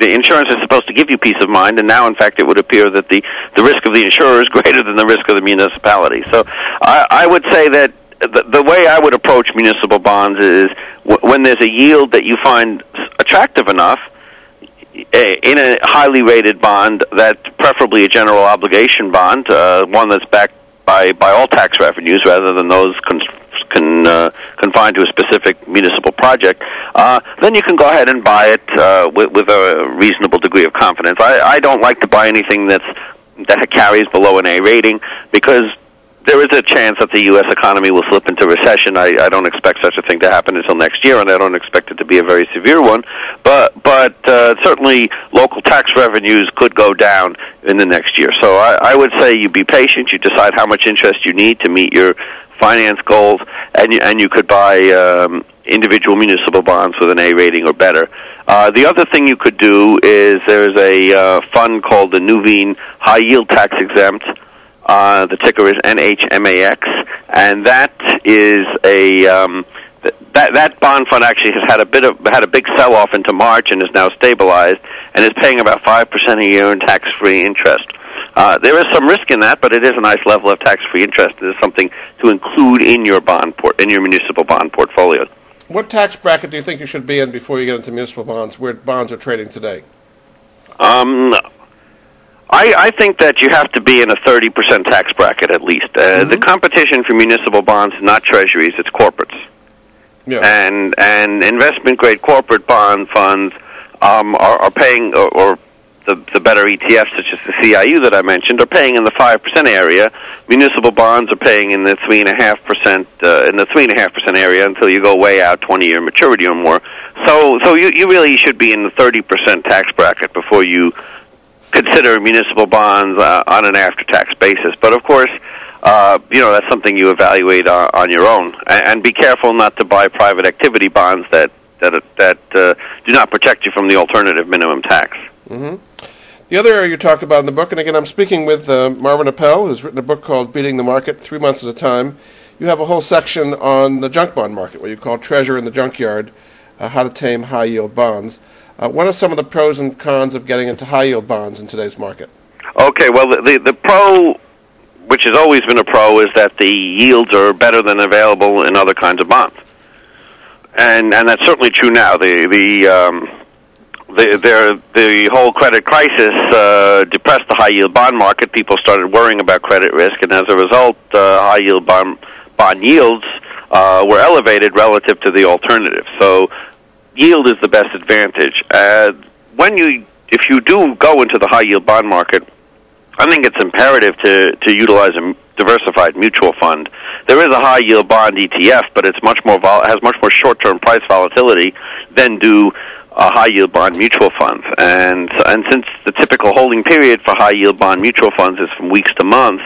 the insurance is supposed to give you peace of mind. And now, in fact, it would appear that the, the risk of the insurer is greater than the risk of the municipality. So, I, I would say that the, the way I would approach municipal bonds is w- when there's a yield that you find attractive enough. In a highly rated bond, that preferably a general obligation bond, uh, one that's backed by by all tax revenues rather than those con, con, uh, confined to a specific municipal project, uh, then you can go ahead and buy it uh, with, with a reasonable degree of confidence. I, I don't like to buy anything that's that carries below an A rating because there is a chance that the U S economy will slip into recession. I, I don't expect such a thing to happen until next year, and I don't expect it to be a very severe one. But but uh, certainly local tax revenues could go down in the next year. So I, I would say you be patient. You decide how much interest you need to meet your finance goals, and you, and you could buy um, individual municipal bonds with an A rating or better. Uh, the other thing you could do is there's a uh, fund called the Nuveen High Yield Tax Exempt. Uh, the ticker is N H M A X, and that is a um, th- that that bond fund actually has had a bit of had a big sell off into March and is now stabilized and is paying about five percent a year in tax free interest. Uh, there is some risk in that, but it is a nice level of tax free interest. It is something to include in your bond port in your municipal bond portfolio. What tax bracket do you think you should be in before you get into municipal bonds? Where bonds are trading today? Um. I, I think that you have to be in a thirty percent tax bracket at least. Uh, mm-hmm. The competition for municipal bonds is not treasuries, it's corporates. Yeah. And and investment-grade corporate bond funds um, are, are paying, or, or the, the better E T Fs such as the C I U that I mentioned, are paying in the five percent area. Municipal bonds are paying in the three point five percent uh, in the three point five percent area until you go way out twenty-year maturity or more. So, so you, you really should be in the thirty percent tax bracket before you consider municipal bonds uh, on an after-tax basis. But, of course, uh, you know, that's something you evaluate on, on your own. And, and be careful not to buy private activity bonds that that, that uh, do not protect you from the alternative minimum tax. Mm-hmm. The other area you talked about in the book, and again, I'm speaking with uh, Marvin Appel, who's written a book called Beating the Market, Three Months at a Time. You have a whole section on the junk bond market, what you call treasure in the junkyard, uh, how to tame high-yield bonds. Uh, what are some of the pros and cons of getting into high-yield bonds in today's market? Okay, well, the, the the pro, which has always been a pro, is that the yields are better than available in other kinds of bonds. And and that's certainly true now. The the um, the, the whole credit crisis uh, depressed the high-yield bond market. People started worrying about credit risk, and as a result, uh, high-yield bond, bond yields uh, were elevated relative to the alternative. So yield is the best advantage. Uh, when you, if you do go into the high-yield bond market, I think it's imperative to, to utilize a diversified mutual fund. There is a high-yield bond E T F, but it's much more vol- has much more short-term price volatility than do uh, high-yield bond mutual funds. And and since the typical holding period for high-yield bond mutual funds is from weeks to months,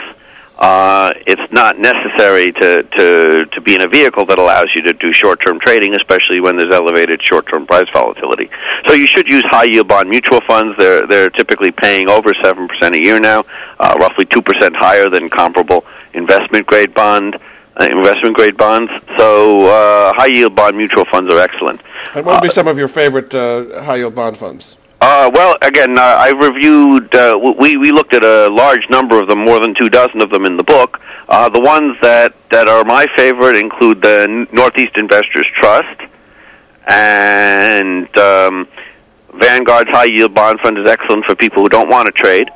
Uh, it's not necessary to, to, to be in a vehicle that allows you to do short-term trading, especially when there's elevated short-term price volatility. So you should use high-yield bond mutual funds. They're, they're typically paying over seven percent a year now, uh, roughly two percent higher than comparable investment-grade bond, uh, investment-grade bonds. So uh, high-yield bond mutual funds are excellent. And what would be uh, some of your favorite uh, high-yield bond funds? Uh, well, again, uh, I reviewed, uh, we, we looked at a large number of them, more than two dozen of them in the book. Uh, the ones that, that are my favorite include the Northeast Investors Trust, and um, Vanguard's High Yield Bond Fund is excellent for people who don't want to trade.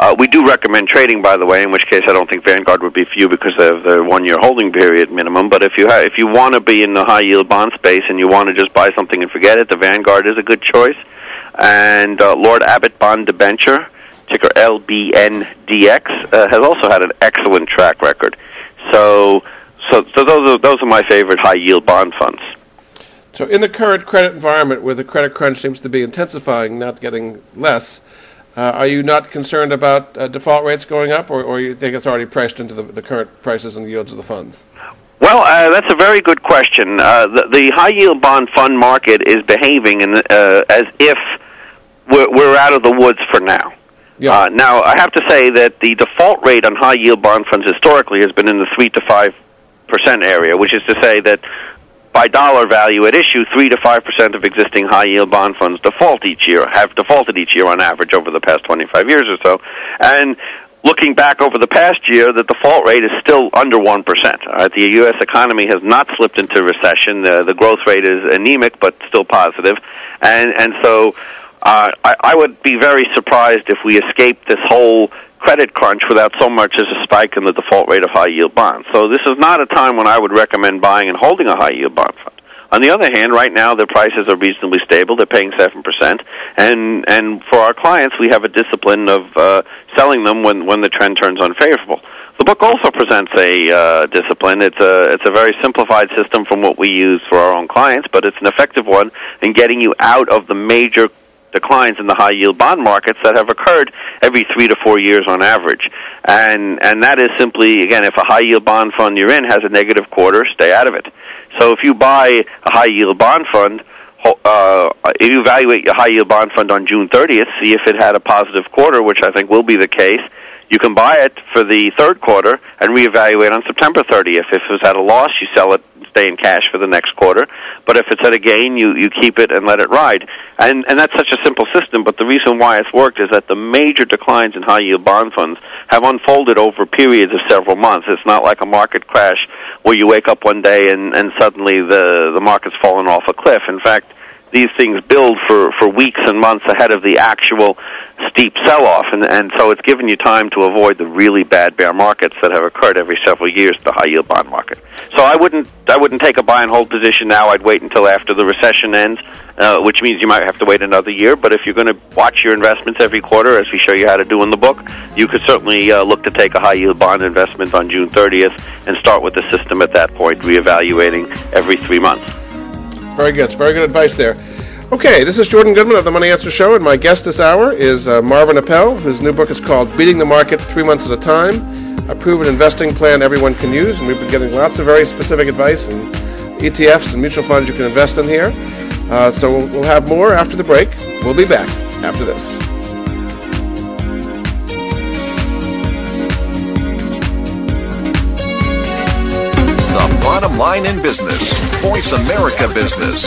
Uh, we do recommend trading, by the way, in which case I don't think Vanguard would be for you because they have the one-year holding period minimum. But if you ha- if you want to be in the high-yield bond space and you want to just buy something and forget it, the Vanguard is a good choice. And uh, Lord Abbott bond debenture, ticker L B N D X, uh, has also had an excellent track record. So, so, so those are those are my favorite high-yield bond funds. So, in the current credit environment, where the credit crunch seems to be intensifying, not getting less. Uh, are you not concerned about uh, default rates going up, or, or you think it's already priced into the, the current prices and yields of the funds? Well, uh, that's a very good question. Uh, the, the high-yield bond fund market is behaving in, uh, as if we're, we're out of the woods for now. Yeah. Uh, now, I have to say that the default rate on high-yield bond funds historically has been in the three to five percent area, which is to say that by dollar value at issue, three to five percent of existing high-yield bond funds default each year, have defaulted each year on average over the past twenty-five years or so. And looking back over the past year, the default rate is still under one percent. Right? The U S economy has not slipped into recession. The, the growth rate is anemic but still positive. And, and so uh, I, I would be very surprised if we escaped this whole credit crunch without so much as a spike in the default rate of high-yield bonds. So this is not a time when I would recommend buying and holding a high-yield bond fund. On the other hand, right now the prices are reasonably stable. They're paying seven percent. And and for our clients, we have a discipline of uh, selling them when, when the trend turns unfavorable. The book also presents a uh, discipline. It's a, it's a very simplified system from what we use for our own clients, but it's an effective one in getting you out of the major declines in the high-yield bond markets that have occurred every three to four years on average. And and that is simply, again, if a high-yield bond fund you're in has a negative quarter, stay out of it. So if you buy a high-yield bond fund, uh, if you evaluate your high-yield bond fund on June thirtieth, see if it had a positive quarter, which I think will be the case. You can buy it for the third quarter and reevaluate on September thirtieth. If it's at a loss, you sell it and stay in cash for the next quarter. But if it's at a gain, you, you keep it and let it ride. And and that's such a simple system, but the reason why it's worked is that the major declines in high-yield bond funds have unfolded over periods of several months. It's not like a market crash where you wake up one day and, and suddenly the, the market's fallen off a cliff. In fact, these things build for, for weeks and months ahead of the actual steep sell-off, and, and so it's given you time to avoid the really bad bear markets that have occurred every several years to the high-yield bond market. So I wouldn't I wouldn't take a buy-and-hold position now. I'd wait until after the recession ends, uh, which means you might have to wait another year, but if you're going to watch your investments every quarter, as we show you how to do in the book, you could certainly uh, look to take a high-yield bond investment on June thirtieth and start with the system at that point, reevaluating every three months. Very good. Very good advice there. Okay, this is Jordan Goodman of the Money Answer Show, and my guest this hour is uh, Marvin Appel, whose new book is called Beating the Market, Three Months at a Time, a proven investing plan everyone can use. And we've been getting lots of very specific advice and E T Fs and mutual funds you can invest in here. Uh, so we'll, we'll have more after the break. We'll be back after this. The bottom line in business. Voice America Business.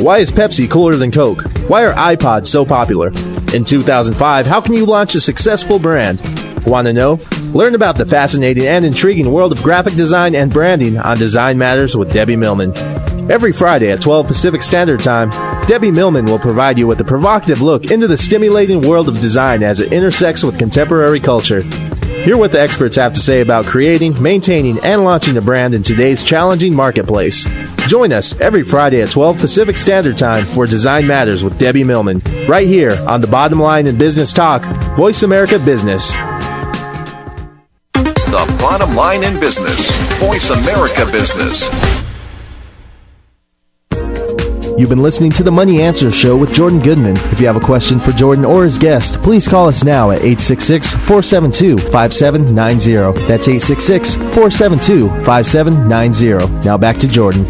Why is Pepsi cooler than Coke? Why are iPods so popular? In two thousand five, how can you launch a successful brand? Want to know? Learn about the fascinating and intriguing world of graphic design and branding on Design Matters with Debbie Millman. Every Friday at twelve Pacific Standard Time, Debbie Millman will provide you with a provocative look into the stimulating world of design as it intersects with contemporary culture. Hear what the experts have to say about creating, maintaining, and launching a brand in today's challenging marketplace. Join us every Friday at twelve Pacific Standard Time for Design Matters with Debbie Millman, right here on the Bottom Line in Business Talk, Voice America Business. The Bottom Line in Business, Voice America Business. You've been listening to The Money Answer Show with Jordan Goodman. If you have a question for Jordan or his guest, please call us now at eight six six, four seven two, five seven nine zero. That's eight six six, four seven two, five seven nine zero. Now back to Jordan.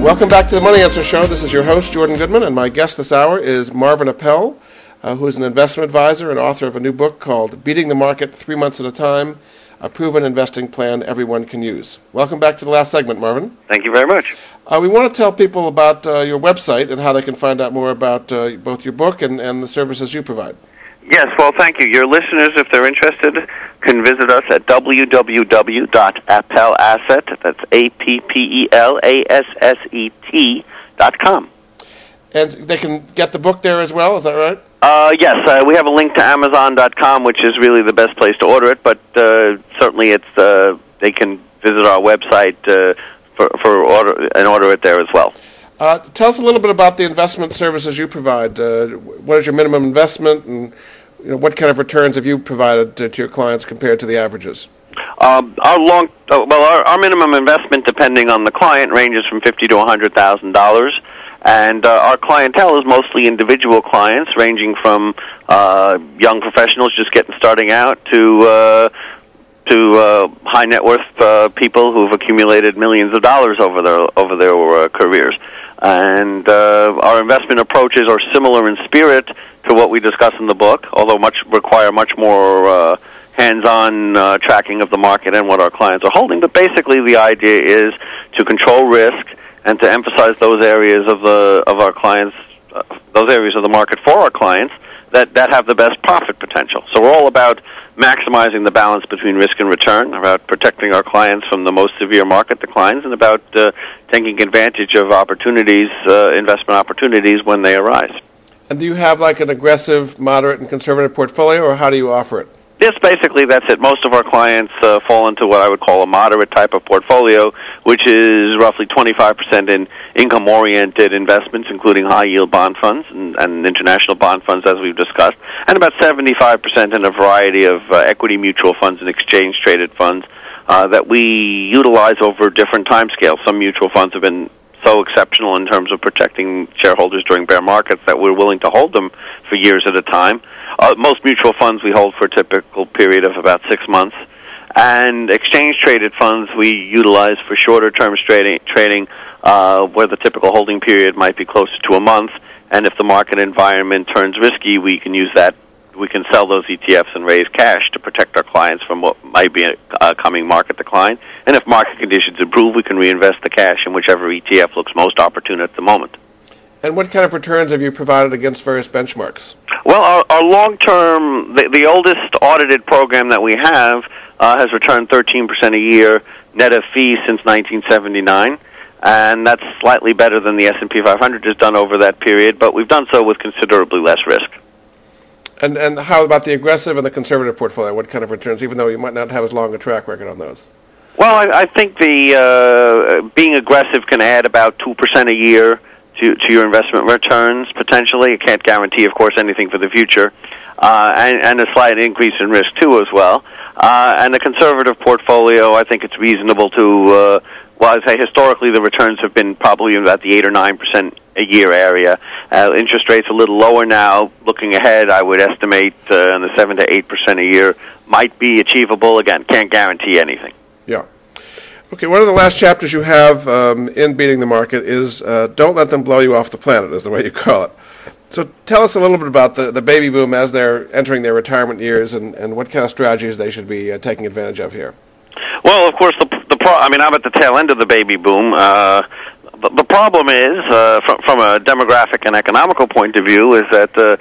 Welcome back to The Money Answer Show. This is your host, Jordan Goodman, and my guest this hour is Marvin Appel, uh, who is an investment advisor and author of a new book called Beating the Market, Three Months at a Time, a proven investing plan everyone can use. Welcome back to the last segment, Marvin. Thank you very much. Uh, we want to tell people about uh, your website and how they can find out more about uh, both your book and, and the services you provide. Yes, well, thank you. Your listeners, if they're interested, can visit us at w w w dot appel asset, that's A P P E L A S S E T, dot com. And they can get the book there as well, is that right? Uh, yes, uh, we have a link to amazon dot com, which is really the best place to order it, but uh, certainly it's uh, they can visit our website uh, for, for order and order it there as well. Uh, tell us a little bit about the investment services you provide. Uh, what is your minimum investment, and you know, what kind of returns have you provided to, to your clients compared to the averages? Um, our long, uh, well, our, our minimum investment, depending on the client, ranges from fifty thousand dollars to one hundred thousand dollars. And uh, our clientele is mostly individual clients, ranging from uh, young professionals just getting starting out to uh, to uh, high net worth uh, people who've accumulated millions of dollars over their over their uh, careers. And uh, our investment approaches are similar in spirit to what we discuss in the book, although much require much more uh, hands-on uh, tracking of the market and what our clients are holding. But basically, the idea is to control risk and to emphasize those areas of the of our clients, uh, those areas of the market for our clients that, that have the best profit potential. So we're all about maximizing the balance between risk and return, about protecting our clients from the most severe market declines, and about uh, taking advantage of opportunities, uh, investment opportunities when they arise. And do you have like an aggressive, moderate, and conservative portfolio, or how do you offer it? Yes, basically that's it. Most of our clients uh, fall into what I would call a moderate type of portfolio, which is roughly twenty-five percent in income-oriented investments, including high-yield bond funds and, and international bond funds, as we've discussed, and about seventy-five percent in a variety of uh, equity mutual funds and exchange-traded funds uh, that we utilize over different timescales. Some mutual funds have been so exceptional in terms of protecting shareholders during bear markets that we're willing to hold them for years at a time. Uh, most mutual funds we hold for a typical period of about six months. And exchange-traded funds we utilize for shorter-term trading, trading uh, where the typical holding period might be closer to a month. And if the market environment turns risky, we can use that. We can sell those E T Fs and raise cash to protect our clients from what might be a coming market decline. And if market conditions improve, we can reinvest the cash in whichever E T F looks most opportune at the moment. And what kind of returns have you provided against various benchmarks? Well, our, our long-term, the, the oldest audited program that we have uh, has returned thirteen percent a year net of fees since nineteen seventy-nine. And that's slightly better than the S and P five hundred has done over that period, but we've done so with considerably less risk. And and how about the aggressive and the conservative portfolio? What kind of returns, even though you might not have as long a track record on those? Well, I, I think the uh, being aggressive can add about two percent a year to, to your investment returns, potentially. It can't guarantee, of course, anything for the future. Uh, and, and a slight increase in risk, too, as well. Uh, and the conservative portfolio, I think it's reasonable to uh, well, as I historically, the returns have been probably in about the eight or nine percent a year area. Uh, interest rates a little lower now. Looking ahead, I would estimate uh, the seven to eight percent a year might be achievable. Again, can't guarantee anything. Yeah. Okay, one of the last chapters you have um, in Beating the Market is uh, Don't Let Them Blow You Off the Planet, is the way you call it. So tell us a little bit about the, the baby boom as they're entering their retirement years and, and what kind of strategies they should be uh, taking advantage of here. Well, of course, the, the pro- I mean, I'm at the tail end of the baby boom. Uh, the, the problem is, uh, from, from a demographic and economical point of view, is that uh,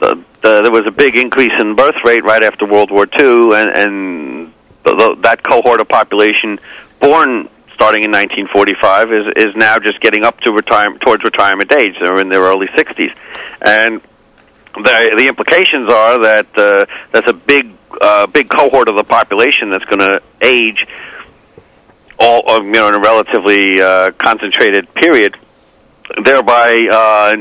the, the, there was a big increase in birth rate right after World War Two, and, and the, the, that cohort of population born starting in nineteen forty-five is is now just getting up to retirement, towards retirement age. They're in their early sixties, and the the implications are that uh, that's a big uh, big cohort of the population that's going to age all you know in a relatively uh, concentrated period, thereby uh,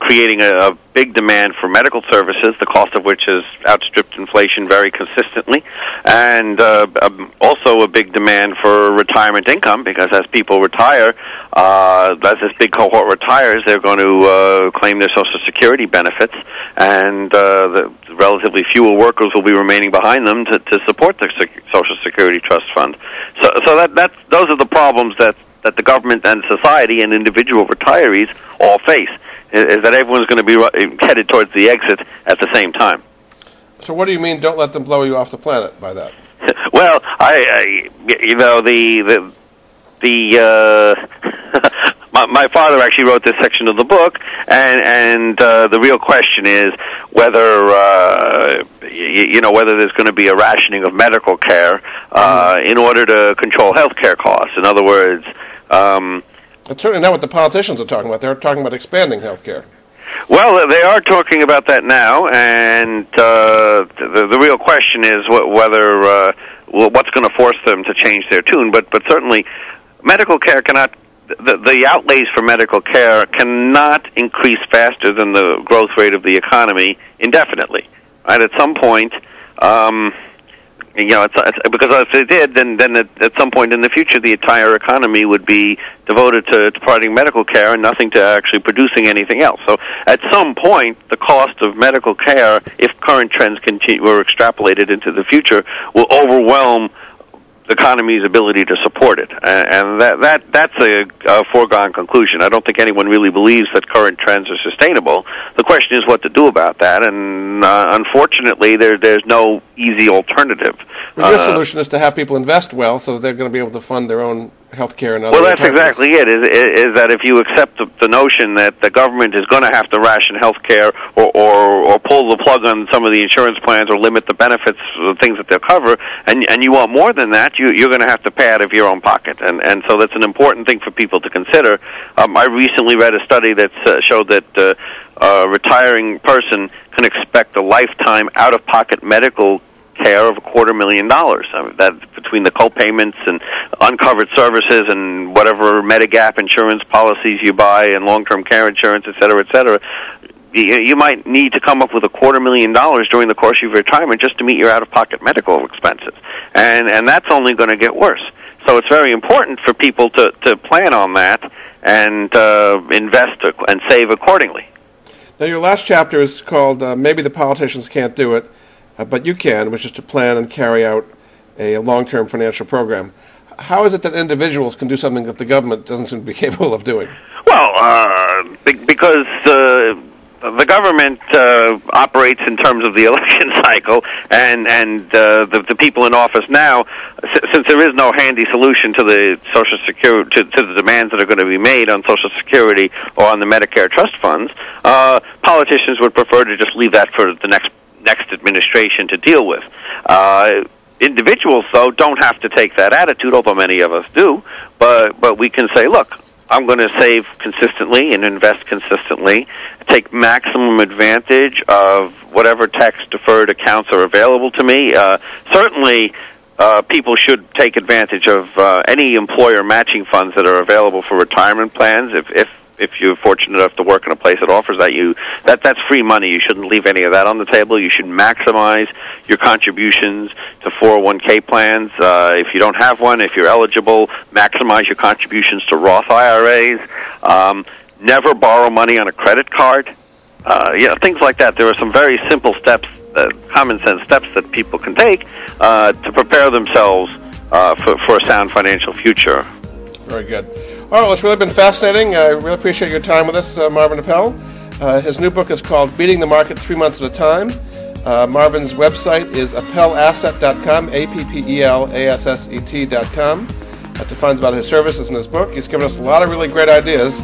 creating a, a big demand for medical services, the cost of which has outstripped inflation very consistently, and uh, um, also a big demand for retirement income, because as people retire, uh, as this big cohort retires, they're going to uh, claim their Social Security benefits, and uh, the relatively fewer workers will be remaining behind them to, to support the sec- Social Security Trust Fund. So, so that that's, those are the problems that, that the government and society and individual retirees all face, is that everyone's going to be headed towards the exit at the same time. So what do you mean, don't let them blow you off the planet by that? Well, I, I, you know, the, the, the uh, my, my father actually wrote this section of the book, and, and uh, the real question is whether, uh, you, you know, whether there's going to be a rationing of medical care uh, mm. in order to control health care costs. In other words, um that's certainly not what the politicians are talking about. They're talking about expanding health care. Well, they are talking about that now, and uh, the, the real question is what, whether uh, what's going to force them to change their tune. But but certainly, medical care cannot the, the outlays for medical care cannot increase faster than the growth rate of the economy indefinitely. Right? At some point. Um, You know, it's, it's, because if they did, then then at, at some point in the future, the entire economy would be devoted to, to providing medical care and nothing to actually producing anything else. So, at some point, the cost of medical care, if current trends continue or extrapolated into the future, will overwhelm the economy's ability to support it, and that that that's a, a foregone conclusion. I don't think anyone really believes that current trends are sustainable. The question is what to do about that, and uh, unfortunately, there there's no easy alternative. Well, your uh, solution is to have people invest well, so they're going to be able to fund their own health care and other. Well, that's exactly it. Is is that if you accept the, the notion that the government is going to have to ration health care or, or or pull the plug on some of the insurance plans or limit the benefits, the things that they'll cover, and and you want more than that. You, you're going to have to pay out of your own pocket, and, and so that's an important thing for people to consider. Um, I recently read a study that uh, showed that uh, a retiring person can expect a lifetime out-of-pocket medical care of a quarter million dollars. I mean, that between the co-payments and uncovered services and whatever Medigap insurance policies you buy and long-term care insurance, et cetera, et cetera, you might need to come up with a quarter million dollars during the course of your retirement just to meet your out-of-pocket medical expenses. And and that's only going to get worse. So it's very important for people to, to plan on that and uh, invest and save accordingly. Now, your last chapter is called uh, Maybe the Politicians Can't Do It, uh, But You Can, which is to plan and carry out a long-term financial program. How is it that individuals can do something that the government doesn't seem to be capable of doing? Well, uh, because... Uh, The government uh, operates in terms of the election cycle, and and uh, the, the people in office now, s- since there is no handy solution to the Social Security to, to the demands that are going to be made on Social Security or on the Medicare trust funds, uh, politicians would prefer to just leave that for the next next administration to deal with. Uh, individuals, though, don't have to take that attitude, although many of us do. But but we can say, look, I'm going to save consistently and invest consistently, take maximum advantage of whatever tax-deferred accounts are available to me. Uh, certainly, uh, people should take advantage of uh, any employer matching funds that are available for retirement plans if, if if you're fortunate enough to work in a place that offers that, you that that's free money. You shouldn't leave any of that on the table. You should maximize your contributions to four oh one k plans. Uh, if you don't have one, if you're eligible, maximize your contributions to Roth I R As. Um, never borrow money on a credit card. Uh, you know, things like that. There are some very simple steps, uh, common sense steps that people can take uh, to prepare themselves uh, for, for a sound financial future. Very good. All right, well, it's really been fascinating. I really appreciate your time with us, uh, Marvin Appel. Uh, his new book is called Beating the Market, Three Months at a Time. Uh, Marvin's website is appel asset dot com, A P P E L A S S E T dot com, uh, to find about his services and his book. He's given us a lot of really great ideas.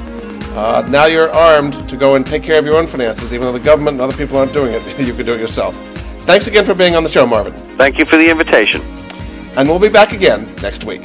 Uh, now you're armed to go and take care of your own finances, even though the government and other people aren't doing it. You can do it yourself. Thanks again for being on the show, Marvin. Thank you for the invitation. And we'll be back again next week.